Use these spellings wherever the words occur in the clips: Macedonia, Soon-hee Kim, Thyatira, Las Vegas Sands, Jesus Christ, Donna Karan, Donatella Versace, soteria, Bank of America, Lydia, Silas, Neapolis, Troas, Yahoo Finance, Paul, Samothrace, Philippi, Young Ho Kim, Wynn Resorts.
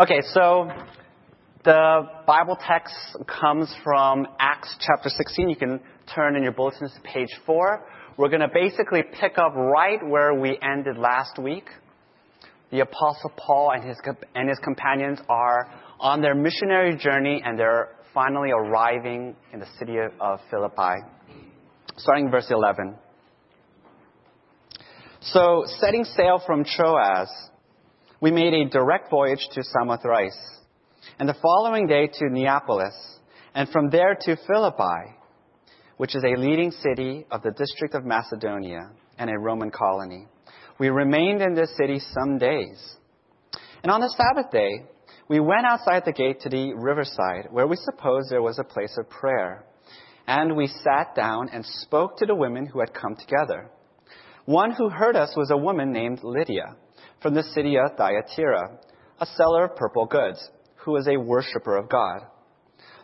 Okay, so the Bible text comes from Acts chapter 16. You can turn in your bulletins to page 4. We're going to basically pick up right where we ended last week. The Apostle Paul and his companions are on their missionary journey, and they're finally arriving in the city of Philippi. Starting verse 11. So, setting sail from Troas, we made a direct voyage to Samothrace, and the following day to Neapolis, and from there to Philippi, which is a leading city of the district of Macedonia and a Roman colony. We remained in this city some days. And on the Sabbath day, we went outside the gate to the riverside, where we supposed there was a place of prayer. And we sat down and spoke to the women who had come together. One who heard us was a woman named Lydia, from the city of Thyatira, a seller of purple goods, who was a worshiper of God.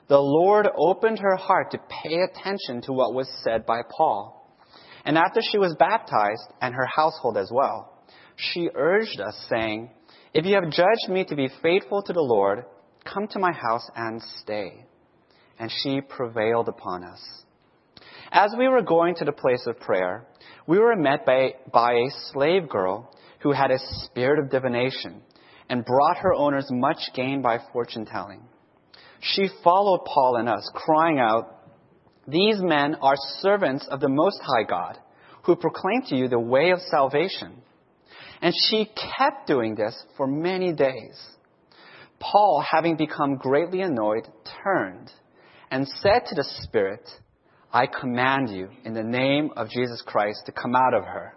The Lord opened her heart to pay attention to what was said by Paul. And after she was baptized, and her household as well, she urged us, saying, "If you have judged me to be faithful to the Lord, come to my house and stay." And she prevailed upon us. As we were going to the place of prayer, we were met by a slave girl who had a spirit of divination and brought her owners much gain by fortune-telling. She followed Paul and us, crying out, "These men are servants of the Most High God, who proclaim to you the way of salvation." And she kept doing this for many days. Paul, having become greatly annoyed, turned and said to the Spirit, "I command you in the name of Jesus Christ to come out of her."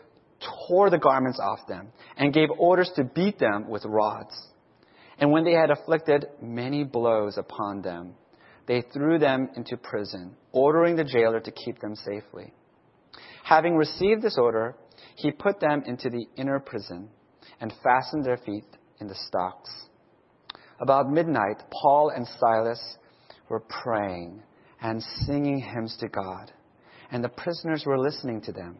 tore the garments off them and gave orders to beat them with rods. And when they had inflicted many blows upon them, they threw them into prison, ordering the jailer to keep them safely. Having received this order, he put them into the inner prison and fastened their feet in the stocks. About midnight, Paul and Silas were praying and singing hymns to God, and the prisoners were listening to them.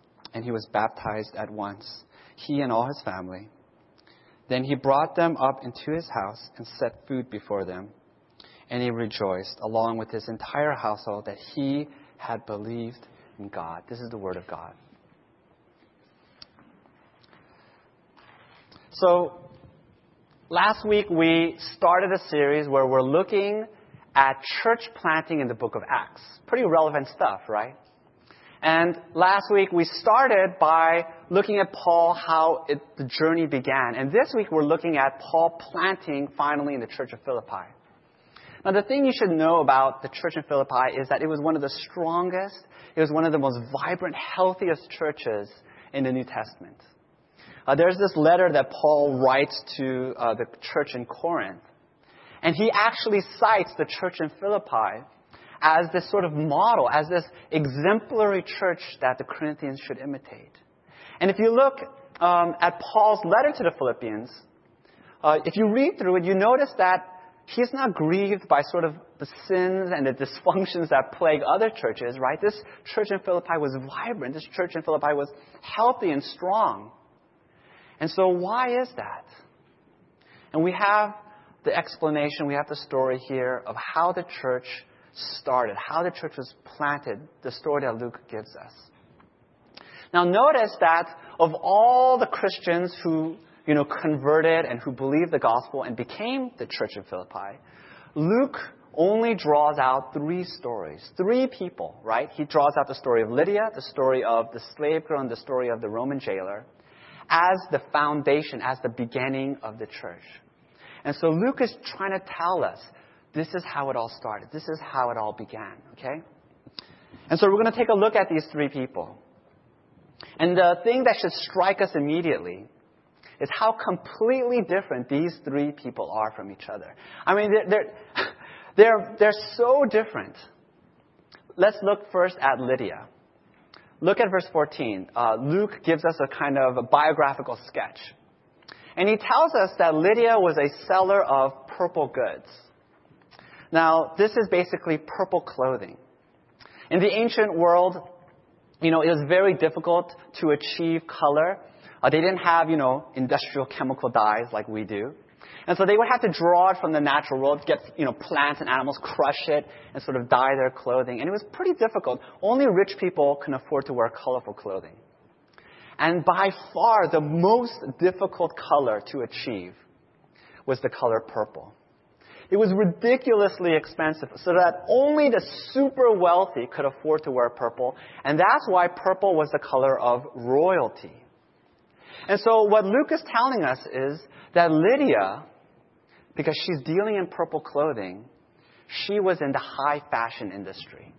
And he was baptized at once, he and all his family. Then he brought them up into his house and set food before them. And he rejoiced, along with his entire household, that he had believed in God. This is the word of God. So, last week we started a series where we're looking at church planting in the book of Acts. Pretty relevant stuff, right? And last week we started by looking at Paul, how the journey began. And this week we're looking at Paul planting finally in the church of Philippi. Now the thing you should know about the church in Philippi is that it was one of the strongest, it was one of the most vibrant, healthiest churches in the New Testament. There's this letter that Paul writes to the church in Corinth. And he actually cites the church in Philippi as this sort of model, as this exemplary church that the Corinthians should imitate. And if you look at Paul's letter to the Philippians, if you read through it, you notice that He is not grieved by sort of the sins and the dysfunctions that plague other churches, right? This church in Philippi was vibrant. This church in Philippi was healthy and strong. And so why is that? And we have the explanation, we have the story here of how the church started, how the church was planted, the story that Luke gives us. Now notice that of all the Christians who converted and who believed the gospel and became the church in Philippi, Luke only draws out three stories, three people, right? He draws out the story of Lydia, the story of the slave girl, and the story of the Roman jailer as the foundation, as the beginning of the church. And so Luke is trying to tell us, this is how it all started. This is how it all began, okay? And so we're going to take a look at these three people. And the thing that should strike us immediately is how completely different these three people are from each other. I mean, they're so different. Let's look first at Lydia. Look at verse 14. Luke gives us a kind of a biographical sketch. And he tells us that Lydia was a seller of purple goods. Now, this is basically purple clothing. In the ancient world, it was very difficult to achieve color. They didn't have, industrial chemical dyes like we do. And so they would have to draw it from the natural world, get, plants and animals, crush it, and sort of dye their clothing. And it was pretty difficult. Only rich people can afford to wear colorful clothing. And by far the most difficult color to achieve was the color purple. It was ridiculously expensive, so that only the super wealthy could afford to wear purple. And that's why purple was the color of royalty. And so what Luke is telling us is that Lydia, because she's dealing in purple clothing, she was in the high fashion industry.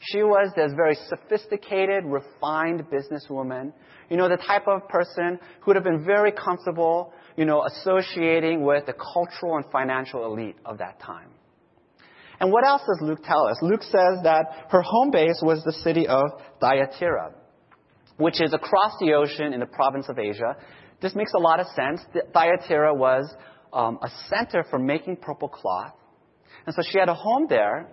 She was this very sophisticated, refined businesswoman. The type of person who would have been very comfortable, associating with the cultural and financial elite of that time. And what else does Luke tell us? Luke says that her home base was the city of Thyatira, which is across the ocean in the province of Asia. This makes a lot of sense. Thyatira was a center for making purple cloth. And so she had a home there.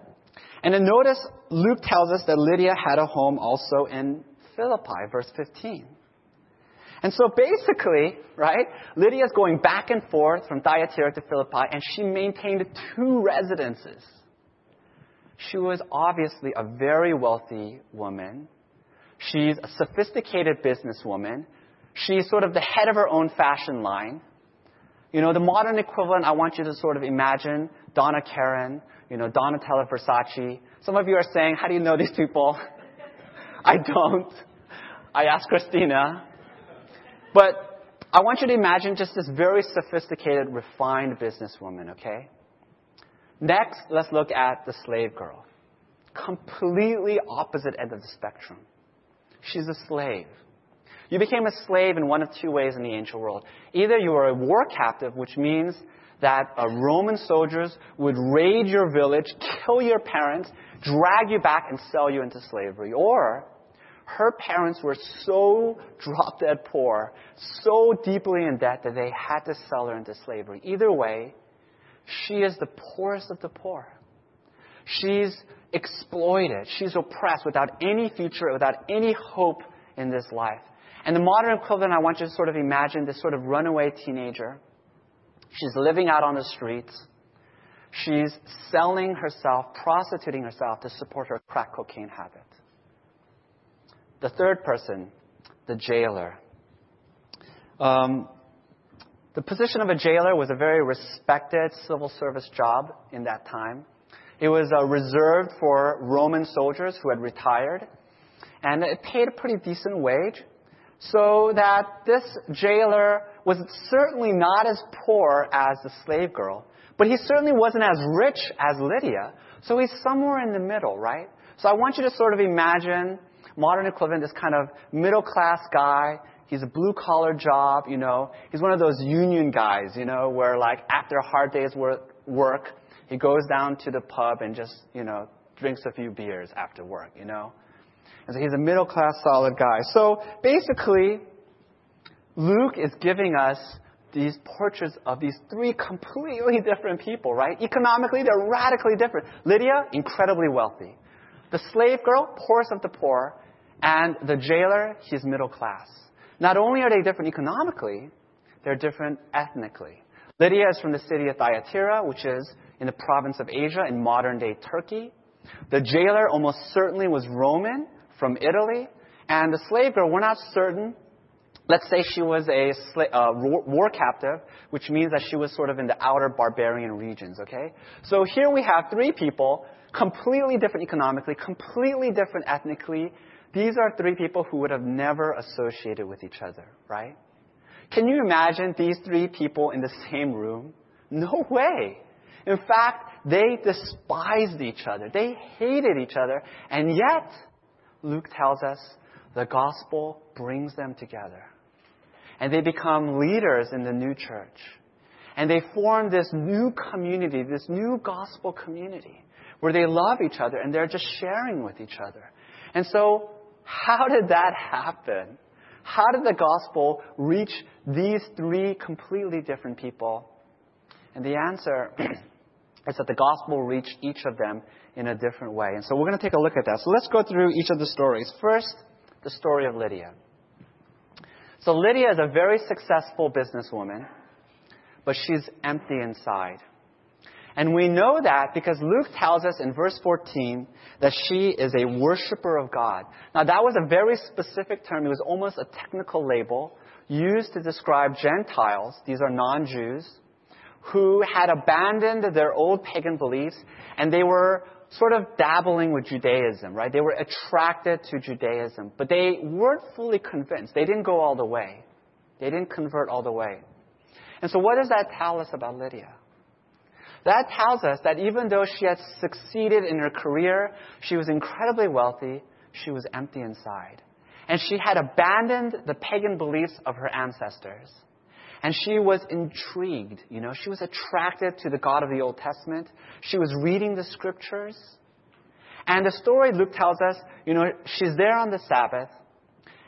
And then notice Luke tells us that Lydia had a home also in Philippi, verse 15. And so basically, right, Lydia's going back and forth from Thyatira to Philippi, and she maintained two residences. She was obviously a very wealthy woman. She's a sophisticated businesswoman. She's sort of the head of her own fashion line. The modern equivalent, I want you to sort of imagine Donna Karan, Donatella Versace. Some of you are saying, how do you know these people? I don't. I asked Christina. But I want you to imagine just this very sophisticated, refined businesswoman, okay? Next, let's look at the slave girl. Completely opposite end of the spectrum. She's a slave. You became a slave in one of two ways in the ancient world. Either you were a war captive, which means that Roman soldiers would raid your village, kill your parents, drag you back, and sell you into slavery. Or her parents were so drop-dead poor, so deeply in debt that they had to sell her into slavery. Either way, she is the poorest of the poor. She's exploited. She's oppressed without any future, without any hope in this life. And the modern equivalent, I want you to sort of imagine this sort of runaway teenager. She's living out on the streets. She's selling herself, prostituting herself to support her crack cocaine habit. The third person, the jailer. The position of a jailer was a very respected civil service job in that time. It was reserved for Roman soldiers who had retired, and it paid a pretty decent wage. So that this jailer was certainly not as poor as the slave girl, but he certainly wasn't as rich as Lydia. So he's somewhere in the middle, right? So I want you to sort of imagine modern equivalent, this kind of middle-class guy. He's a blue-collar job, He's one of those union guys, where like after a hard day's work, he goes down to the pub and just, drinks a few beers after work, And so he's a middle-class, solid guy. So basically, Luke is giving us these portraits of these three completely different people, right? Economically, they're radically different. Lydia, incredibly wealthy. The slave girl, poorest of the poor. And the jailer, he's middle class. Not only are they different economically, they're different ethnically. Lydia is from the city of Thyatira, which is in the province of Asia in modern-day Turkey. The jailer almost certainly was Roman from Italy. And the slave girl, we're not certain. Let's say she was a war captive, which means that she was sort of in the outer barbarian regions, okay? So here we have three people, completely different economically, completely different ethnically. These are three people who would have never associated with each other, right? Can you imagine these three people in the same room? No way. In fact, they despised each other. They hated each other. And yet, Luke tells us, the gospel brings them together. And they become leaders in the new church. And they form this new community, this new gospel community, where they love each other and they're just sharing with each other. And so, how did that happen? How did the gospel reach these three completely different people? And the answer is that the gospel reached each of them in a different way. And so we're going to take a look at that. So let's go through each of the stories. First, the story of Lydia. So Lydia is a very successful businesswoman, but she's empty inside. And we know that because Luke tells us in verse 14 that she is a worshiper of God. Now, that was a very specific term. It was almost a technical label used to describe Gentiles, these are non-Jews, who had abandoned their old pagan beliefs, and they were sort of dabbling with Judaism, right? They were attracted to Judaism, but they weren't fully convinced. They didn't go all the way. They didn't convert all the way. And so what does that tell us about Lydia? That tells us that even though she had succeeded in her career, she was incredibly wealthy, she was empty inside. And she had abandoned the pagan beliefs of her ancestors. And she was intrigued, you know. She was attracted to the God of the Old Testament. She was reading the scriptures. And the story Luke tells us, you know, she's there on the Sabbath.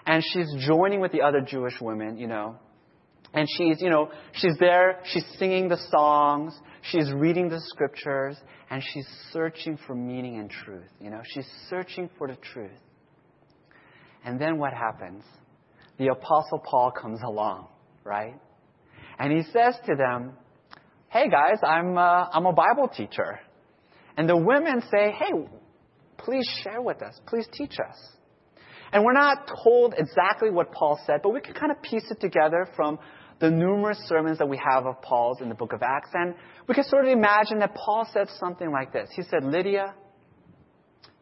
And she's joining with the other Jewish women, you know. And she's, you know, she's there. She's singing the songs. She's reading the scriptures. And she's searching for meaning and truth, you know. She's searching for the truth. And then what happens? The Apostle Paul comes along, right? And he says to them, hey, guys, I'm a Bible teacher. And the women say, hey, please share with us. Please teach us. And we're not told exactly what Paul said, but we can kind of piece it together from the numerous sermons that we have of Paul's in the book of Acts. And we can sort of imagine that Paul said something like this. He said, Lydia,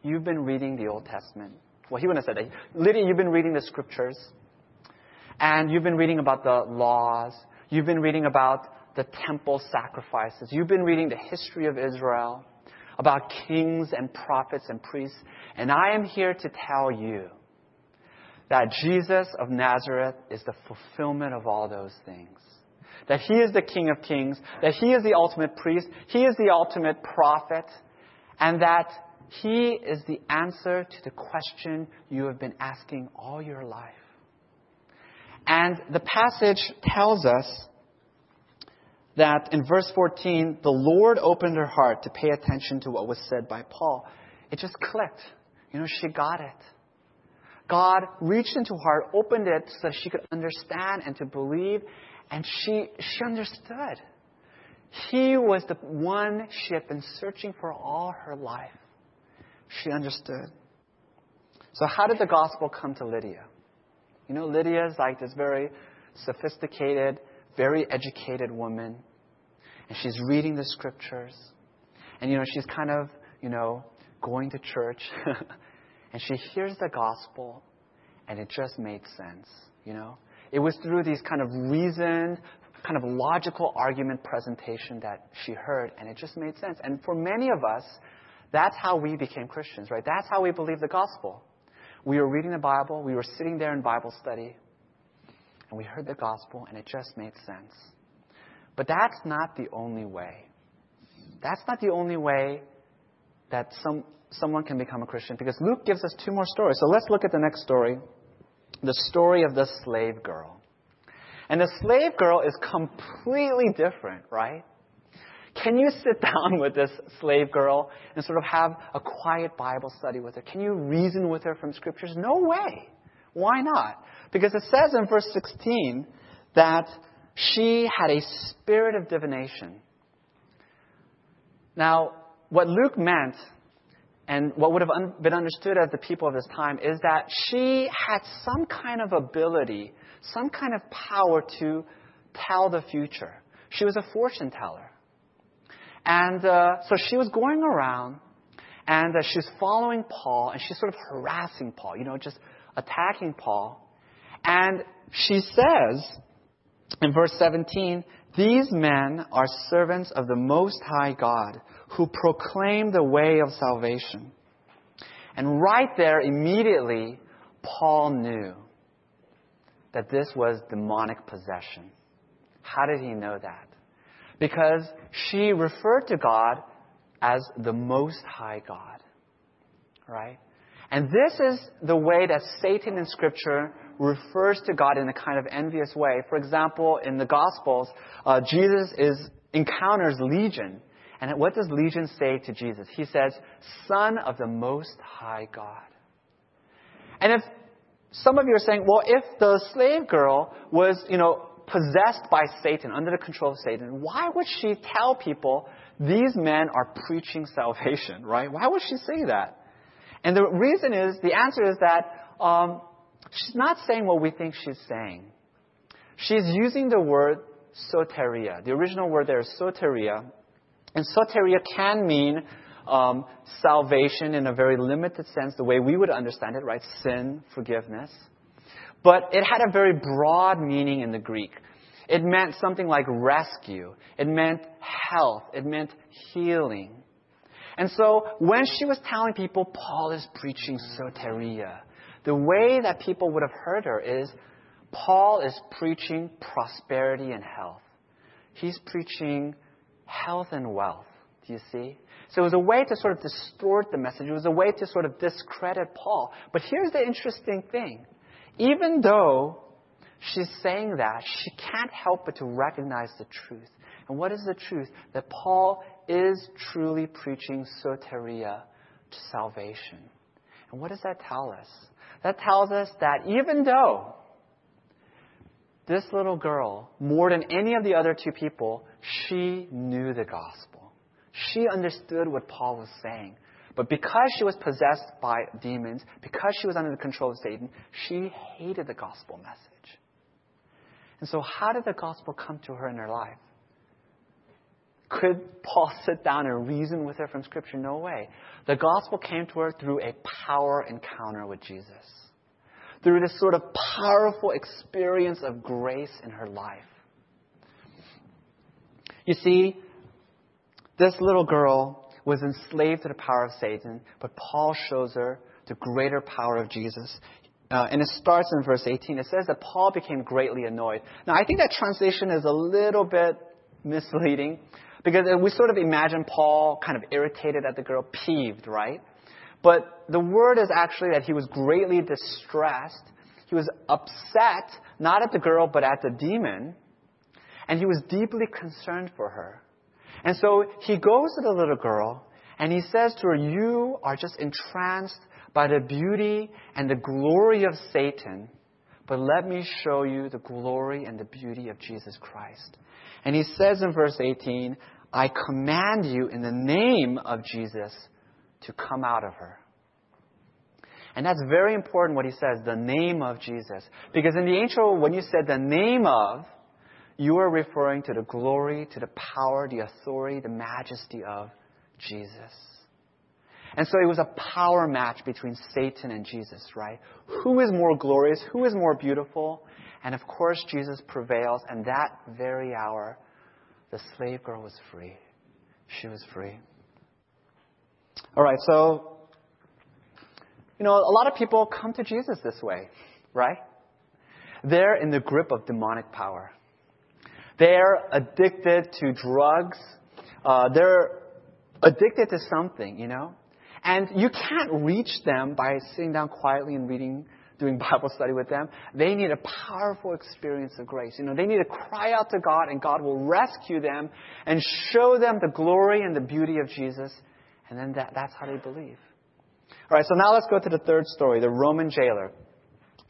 you've been reading the Old Testament. Well, he wouldn't have said that. Lydia, you've been reading the scriptures. And you've been reading about the laws. You've been reading about the temple sacrifices. You've been reading the history of Israel, about kings and prophets and priests. And I am here to tell you that Jesus of Nazareth is the fulfillment of all those things. That he is the King of Kings. That he is the ultimate priest. He is the ultimate prophet. And that he is the answer to the question you have been asking all your life. And the passage tells us that in verse 14, the Lord opened her heart to pay attention to what was said by Paul. It just clicked. You know, she got it. God reached into her heart, opened it so she could understand and to believe. And she understood. He was the one she had been searching for all her life. She understood. So how did the gospel come to Lydia? You know, Lydia is like this very sophisticated, very educated woman. And she's reading the scriptures. And, you know, she's kind of, you know, going to church. And she hears the gospel. And it just made sense, you know. It was through these kind of reasoned, kind of logical argument presentation that she heard. And it just made sense. And for many of us, that's how we became Christians, right? That's how we believe the gospel. We were reading the Bible. We were sitting there in Bible study. And we heard the gospel, and it just made sense. But that's not the only way. That's not the only way that someone can become a Christian, because Luke gives us two more stories. So let's look at the next story, the story of the slave girl. And the slave girl is completely different, right? Can you sit down with this slave girl and sort of have a quiet Bible study with her? Can you reason with her from scriptures? No way. Why not? Because it says in verse 16 that she had a spirit of divination. Now, what Luke meant, and what would have been understood as the people of this time, is that she had some kind of ability, some kind of power to tell the future. She was a fortune teller. And so she was going around, and she was following Paul, and she's sort of harassing Paul, you know, just attacking Paul. And she says in verse 17, "These men are servants of the Most High God, who proclaim the way of salvation." And right there, immediately, Paul knew that this was demonic possession. How did he know that? Because she referred to God as the Most High God, right? And this is the way that Satan in Scripture refers to God in a kind of envious way. For example, in the Gospels, Jesus encounters Legion. And what does Legion say to Jesus? He says, "Son of the Most High God." And if some of you are saying, well, if the slave girl was, you know, possessed by Satan, under the control of Satan, why would she tell people these men are preaching salvation, right? Why would she say that? And the reason is, the answer is that she's not saying what we think she's saying. She's using the word soteria. The original word there is soteria. And soteria can mean salvation in a very limited sense, the way we would understand it, right? Sin, forgiveness. But it had a very broad meaning in the Greek. It meant something like rescue. It meant health. It meant healing. And so when she was telling people, Paul is preaching soteria, the way that people would have heard her is, Paul is preaching prosperity and health. He's preaching health and wealth. Do you see? So it was a way to sort of distort the message. It was a way to sort of discredit Paul. But here's the interesting thing. Even though she's saying that, she can't help but to recognize the truth. And what is the truth? That Paul is truly preaching soteria, to salvation. And what does that tell us? That tells us that even though this little girl, more than any of the other two people, she knew the gospel. She understood what Paul was saying. But because she was possessed by demons, because she was under the control of Satan, she hated the gospel message. And so how did the gospel come to her in her life? Could Paul sit down and reason with her from Scripture? No way. The gospel came to her through a power encounter with Jesus, through this sort of powerful experience of grace in her life. You see, this little girl was enslaved to the power of Satan, but Paul shows her the greater power of Jesus. And it starts in verse 18. It says that Paul became greatly annoyed. Now, I think that translation is a little bit misleading, because we sort of imagine Paul kind of irritated at the girl, peeved, right? But the word is actually that he was greatly distressed. He was upset, not at the girl, but at the demon. And he was deeply concerned for her. And so he goes to the little girl and he says to her, "You are just entranced by the beauty and the glory of Satan, but let me show you the glory and the beauty of Jesus Christ." And he says in verse 18, "I command you in the name of Jesus to come out of her." And that's very important what he says, the name of Jesus. Because in the ancient world, when you said the name of, you are referring to the glory, to the power, the authority, the majesty of Jesus. And so it was a power match between Satan and Jesus, right? Who is more glorious? Who is more beautiful? And of course, Jesus prevails. And that very hour, the slave girl was free. She was free. All right, so, you know, a lot of people come to Jesus this way, right? They're in the grip of demonic power. They're addicted to drugs. They're addicted to something, you know. And you can't reach them by sitting down quietly and reading doing Bible study with them. They need a powerful experience of grace. You know, they need to cry out to God, and God will rescue them and show them the glory and the beauty of Jesus. And then that's how they believe. All right, so now let's go to the third story, the Roman jailer.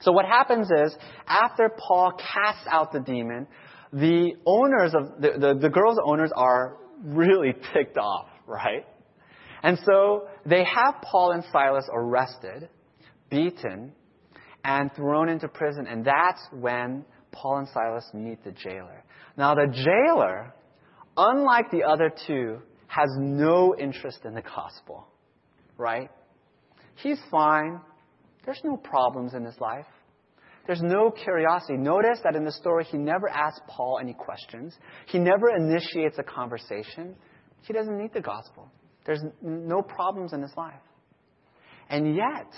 So what happens is, after Paul casts out the demon, the owners of the girls' owners are really ticked off, right? And so they have Paul and Silas arrested, beaten, and thrown into prison. And that's when Paul and Silas meet the jailer. Now, the jailer, unlike the other two, has no interest in the gospel, right? He's fine. There's no problems in his life. There's no curiosity. Notice that in the story, he never asks Paul any questions. He never initiates a conversation. He doesn't need the gospel. There's no problems in his life. And yet,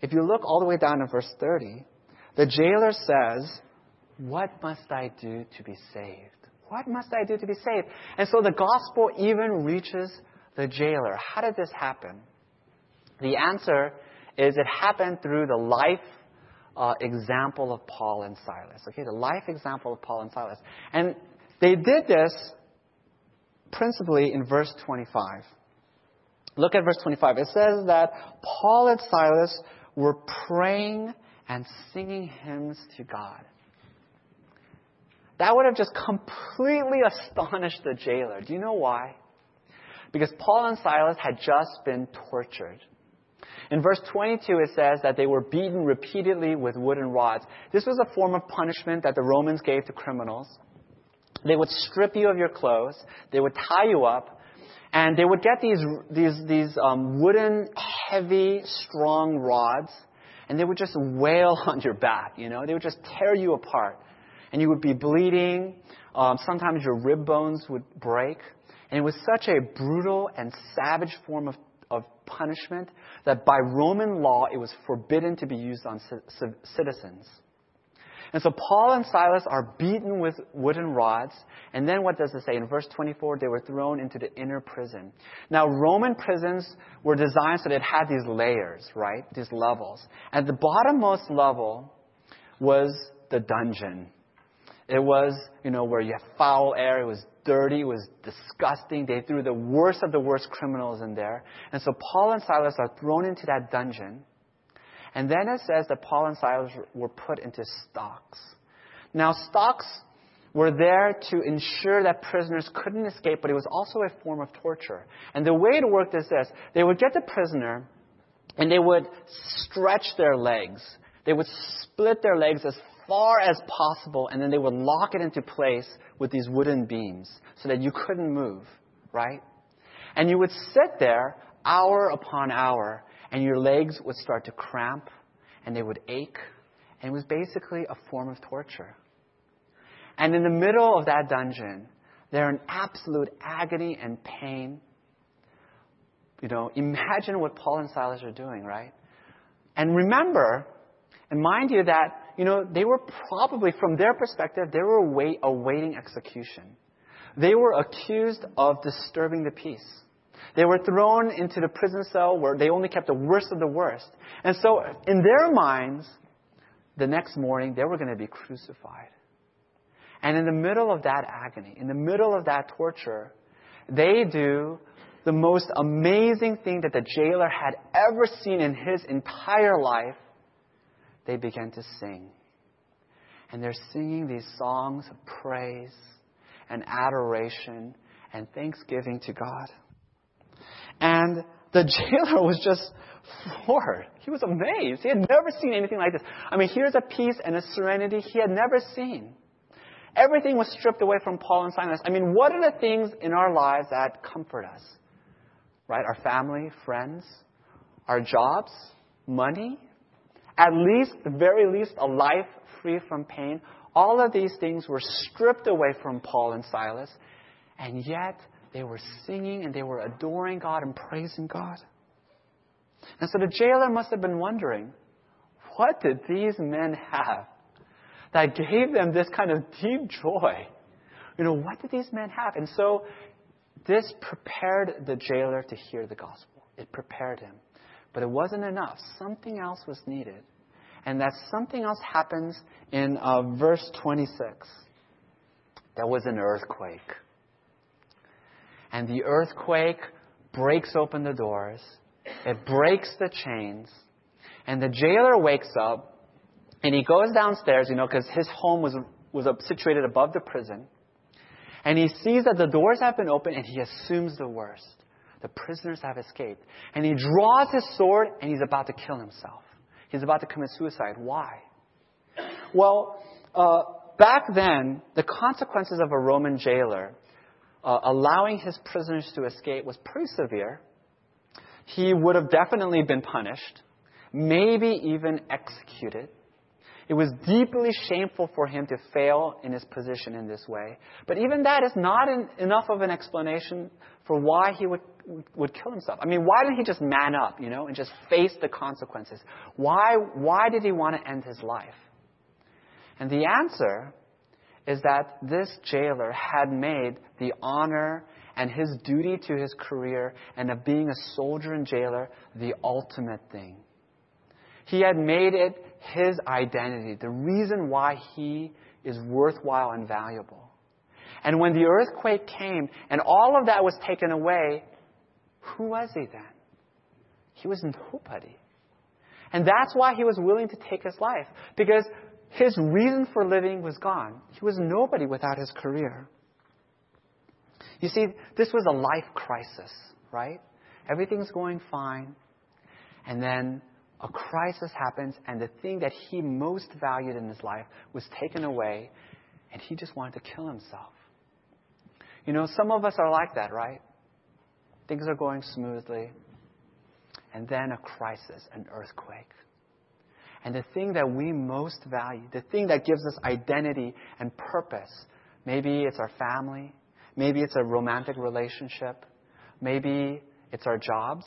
if you look all the way down in verse 30, the jailer says, "What must I do to be saved? What must I do to be saved?" And so the gospel even reaches the jailer. How did this happen? The answer is it happened through the life example of Paul and Silas. Okay, the life example of Paul and Silas. And they did this principally in verse 25. Look at verse 25. It says that Paul and Silas were praying and singing hymns to God. That would have just completely astonished the jailer. Do you know why? Because Paul and Silas had just been tortured. In verse 22, it says that they were beaten repeatedly with wooden rods. This was a form of punishment that the Romans gave to criminals. They would strip you of your clothes. They would tie you up. And they would get these wooden, heavy, strong rods. And they would just wail on your back, you know. They would just tear you apart. And you would be bleeding. Sometimes your rib bones would break. And it was such a brutal and savage form of punishment that by Roman law, it was forbidden to be used on citizens. And so Paul and Silas are beaten with wooden rods. And then what does it say? In verse 24, they were thrown into the inner prison. Now, Roman prisons were designed so that it had these layers, right? These levels. At the bottommost level was the dungeon. It was, you know, where you have foul air. It was dirty. It was disgusting. They threw the worst of the worst criminals in there. And so Paul and Silas are thrown into that dungeon. And then it says that Paul and Silas were put into stocks. Now, stocks were there to ensure that prisoners couldn't escape, but it was also a form of torture. And the way it worked is this. They would get the prisoner, and they would stretch their legs. They would split their legs as far as possible, and then they would lock it into place with these wooden beams so that you couldn't move, right? And you would sit there hour upon hour, and your legs would start to cramp, and they would ache, and it was basically a form of torture. And in the middle of that dungeon, they're in absolute agony and pain. You know, imagine what Paul and Silas are doing, right? And remember, and mind you that, you know, they were probably, from their perspective, they were awaiting execution. They were accused of disturbing the peace. They were thrown into the prison cell where they only kept the worst of the worst. And so, in their minds, the next morning, they were going to be crucified. And in the middle of that agony, in the middle of that torture, they do the most amazing thing that the jailer had ever seen in his entire life. They began to sing. And they're singing these songs of praise and adoration and thanksgiving to God. And the jailer was just floored. He was amazed. He had never seen anything like this. I mean, here's a peace and a serenity he had never seen. Everything was stripped away from Paul and Silas. I mean, what are the things in our lives that comfort us? Right? Our family, friends, our jobs, money. At least, the very least, a life free from pain. All of these things were stripped away from Paul and Silas. And yet, they were singing and they were adoring God and praising God. And so the jailer must have been wondering, what did these men have that gave them this kind of deep joy? You know, what did these men have? And so this prepared the jailer to hear the gospel. It prepared him. But it wasn't enough. Something else was needed. and that something else happens in verse 26. There was an earthquake. And the earthquake breaks open the doors. It breaks the chains. And the jailer wakes up, and he goes downstairs, because his home was situated above the prison. And he sees that the doors have been opened, and he assumes the worst. The prisoners have escaped. And he draws his sword, and he's about to kill himself. He's about to commit suicide. Why? Well, back then, the consequences of a Roman jailer allowing his prisoners to escape was pretty severe. He would have definitely been punished, maybe even executed. It was deeply shameful for him to fail in his position in this way. But even that is not enough of an explanation for why he would kill himself. I mean, why didn't he just man up, and just face the consequences? Why did he want to end his life? And the answer is that this jailer had made the honor and his duty to his career and of being a soldier and jailer the ultimate thing. He had made it his identity, the reason why he is worthwhile and valuable. And when the earthquake came and all of that was taken away, who was he then? He was nobody. And that's why he was willing to take his life, because his reason for living was gone. He was nobody without his career. You see, this was a life crisis, right? Everything's going fine. And then a crisis happens, and the thing that he most valued in his life was taken away, and he just wanted to kill himself. Some of us are like that, right? Things are going smoothly, and then a crisis, an earthquake. And the thing that we most value, the thing that gives us identity and purpose, maybe it's our family, maybe it's a romantic relationship, maybe it's our jobs,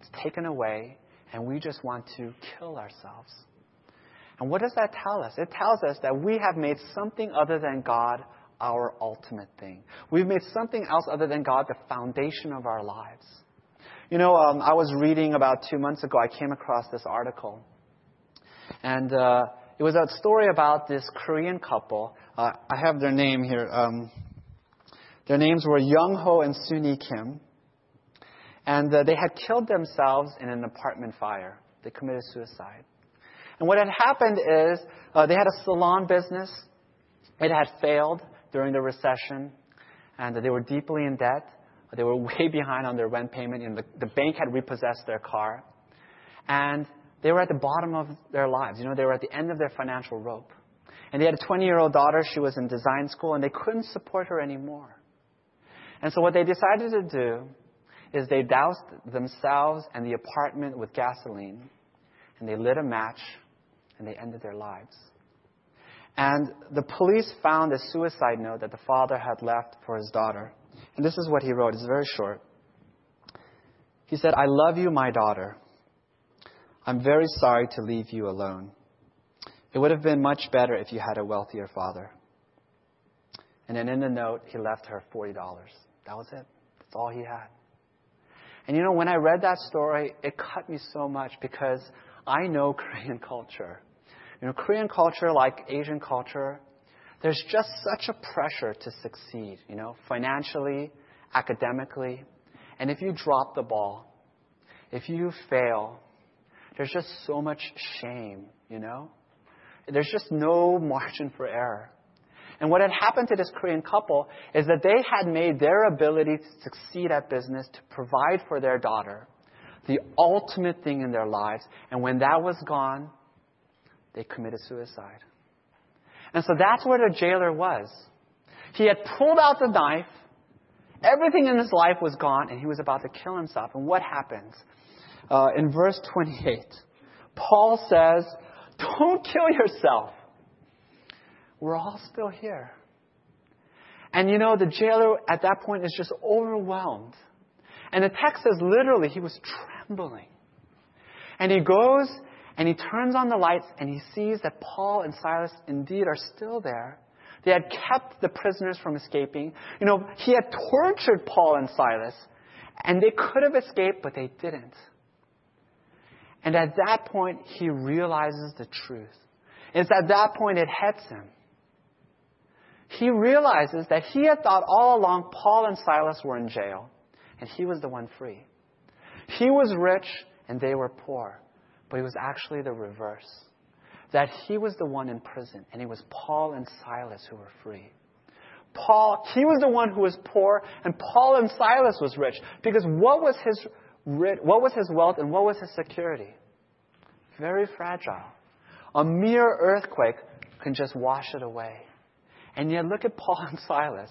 it's taken away, and we just want to kill ourselves. And what does that tell us? It tells us that we have made something other than God our ultimate thing. We've made something else other than God the foundation of our lives. I was reading about 2 months ago, I came across this article. And it was a story about this Korean couple. I have their name here. Their names were Young Ho and Soon-hee Kim. And they had killed themselves in an apartment fire. They committed suicide. And what had happened is they had a salon business. It had failed during the recession. And they were deeply in debt. They were way behind on their rent payment. The bank had repossessed their car. And they were at the bottom of their lives. They were at the end of their financial rope. And they had a 20-year-old daughter. She was in design school, and they couldn't support her anymore. And so what they decided to do is they doused themselves and the apartment with gasoline, and they lit a match, and they ended their lives. And the police found a suicide note that the father had left for his daughter. And this is what he wrote. It's very short. He said, "I love you, my daughter. I'm very sorry to leave you alone. It would have been much better if you had a wealthier father." And then in the note, he left her $40. That was it. That's all he had. And when I read that story, it cut me so much, because I know Korean culture. Korean culture, like Asian culture, there's just such a pressure to succeed, financially, academically. And if you drop the ball, if you fail, there's just so much shame, There's just no margin for error. And what had happened to this Korean couple is that they had made their ability to succeed at business, to provide for their daughter, the ultimate thing in their lives. And when that was gone, they committed suicide. And so that's where the jailer was. He had pulled out the knife. Everything in his life was gone, and he was about to kill himself. And what happens? In verse 28, Paul says, "Don't kill yourself. We're all still here." And the jailer at that point is just overwhelmed. And the text says literally he was trembling. And he goes and he turns on the lights, and he sees that Paul and Silas indeed are still there. They had kept the prisoners from escaping. He had tortured Paul and Silas, and they could have escaped, but they didn't. And at that point, he realizes the truth. It's at that point it hits him. He realizes that he had thought all along Paul and Silas were in jail, and he was the one free. He was rich, and they were poor, but it was actually the reverse. That he was the one in prison, and it was Paul and Silas who were free. He was the one who was poor, and Paul and Silas was rich, because what was his wealth and what was his security? Very fragile. A mere earthquake can just wash it away. And yet, look at Paul and Silas.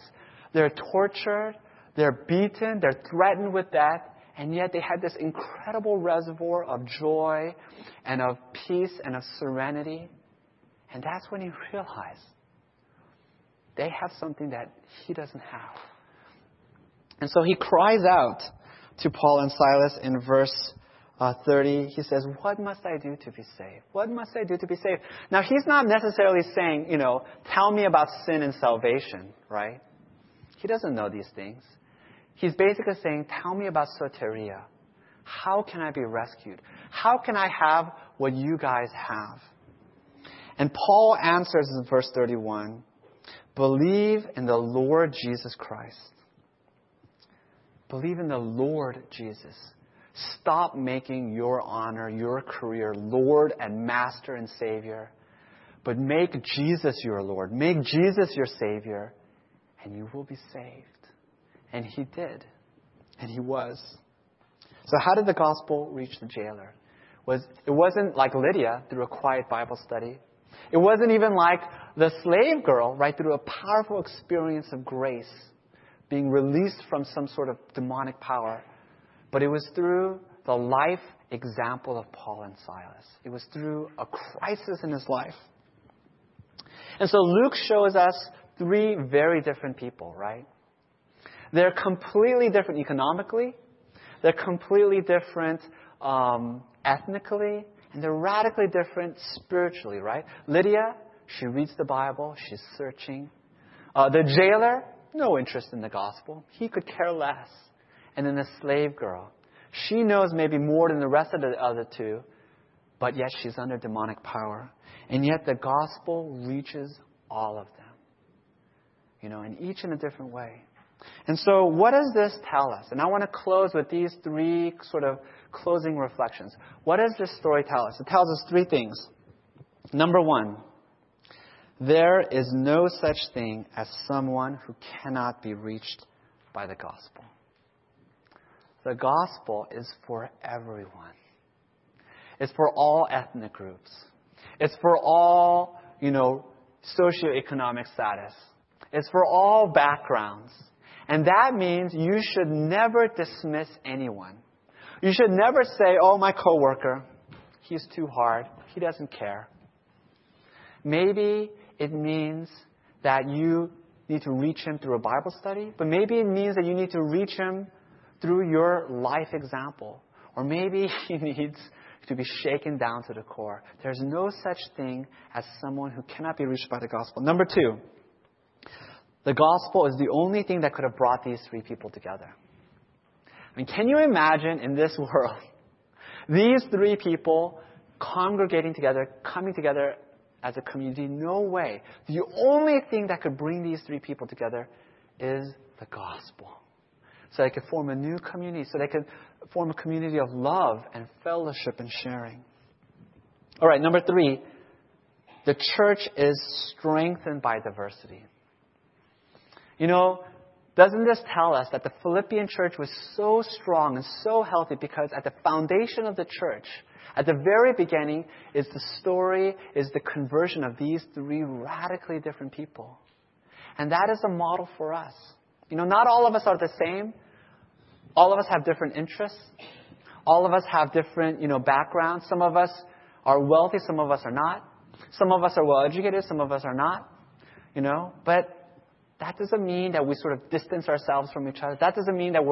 They're tortured, they're beaten, they're threatened with death, and yet they had this incredible reservoir of joy and of peace and of serenity. And that's when he realized they have something that he doesn't have. And so he cries out to Paul and Silas in verse 30, he says, what must I do to be saved? What must I do to be saved? Now, he's not necessarily saying, tell me about sin and salvation, right? He doesn't know these things. He's basically saying, tell me about soteria. How can I be rescued? How can I have what you guys have? And Paul answers in verse 31, believe in the Lord Jesus Christ. Believe in the Lord Jesus. Stop making your honor, your career, Lord and Master and Savior. But make Jesus your Lord. Make Jesus your Savior, and you will be saved. And he did. And he was. So how did the gospel reach the jailer? It wasn't like Lydia through a quiet Bible study. It wasn't even like the slave girl, right, through a powerful experience of grace, being released from some sort of demonic power. But it was through the life example of Paul and Silas. It was through a crisis in his life. And so Luke shows us three very different people, right? They're completely different economically. They're completely different ethnically. And they're radically different spiritually, right? Lydia, she reads the Bible. She's searching. The jailer, no interest in the gospel. He could care less. And then the slave girl. She knows maybe more than the rest of the other two, but yet she's under demonic power. And yet the gospel reaches all of them, and each in a different way. And so what does this tell us? And I want to close with these three sort of closing reflections. What does this story tell us? It tells us three things. Number one, there is no such thing as someone who cannot be reached by the gospel. The gospel is for everyone. It's for all ethnic groups. It's for all, socioeconomic status. It's for all backgrounds. And that means you should never dismiss anyone. You should never say, oh, my coworker, he's too hard. He doesn't care. Maybe it means that you need to reach him through a Bible study, but maybe it means that you need to reach him through your life example. Or maybe he needs to be shaken down to the core. There's no such thing as someone who cannot be reached by the gospel. Number two, the gospel is the only thing that could have brought these three people together. I mean, can you imagine in this world, these three people congregating together, coming together as a community? No way. The only thing that could bring these three people together is the gospel. So they could form a new community. So they could form a community of love and fellowship and sharing. All right, number three. The church is strengthened by diversity. Doesn't this tell us that the Philippian church was so strong and so healthy because at the foundation of the church, at the very beginning, is the story, is the conversion of these three radically different people. And that is a model for us. Not all of us are the same. All of us have different interests. All of us have different, backgrounds. Some of us are wealthy. Some of us are not. Some of us are well-educated. Some of us are not. But that doesn't mean that we sort of distance ourselves from each other. That doesn't mean that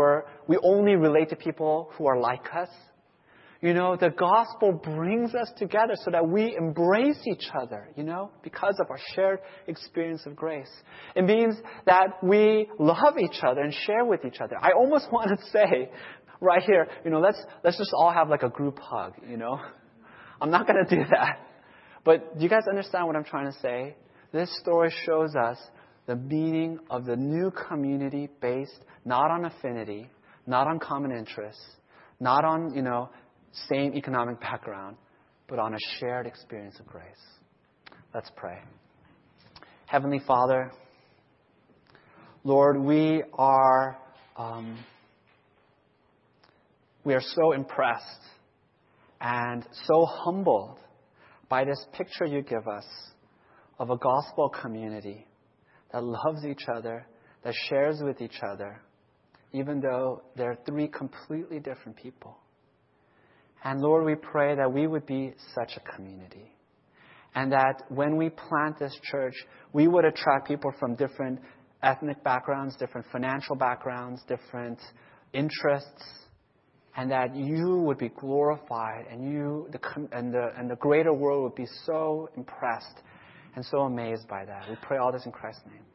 we only relate to people who are like us. The gospel brings us together so that we embrace each other, because of our shared experience of grace. It means that we love each other and share with each other. I almost want to say right here, let's just all have like a group hug, I'm not going to do that. But do you guys understand what I'm trying to say? This story shows us the meaning of the new community based not on affinity, not on common interests, not on, same economic background, but on a shared experience of grace. Let's pray. Heavenly Father, Lord, we are so impressed and so humbled by this picture you give us of a gospel community that loves each other, that shares with each other, even though they're three completely different people. And Lord, we pray that we would be such a community, and that when we plant this church, we would attract people from different ethnic backgrounds, different financial backgrounds, different interests, and that you would be glorified, and the greater world would be so impressed and so amazed by that. We pray all this in Christ's name.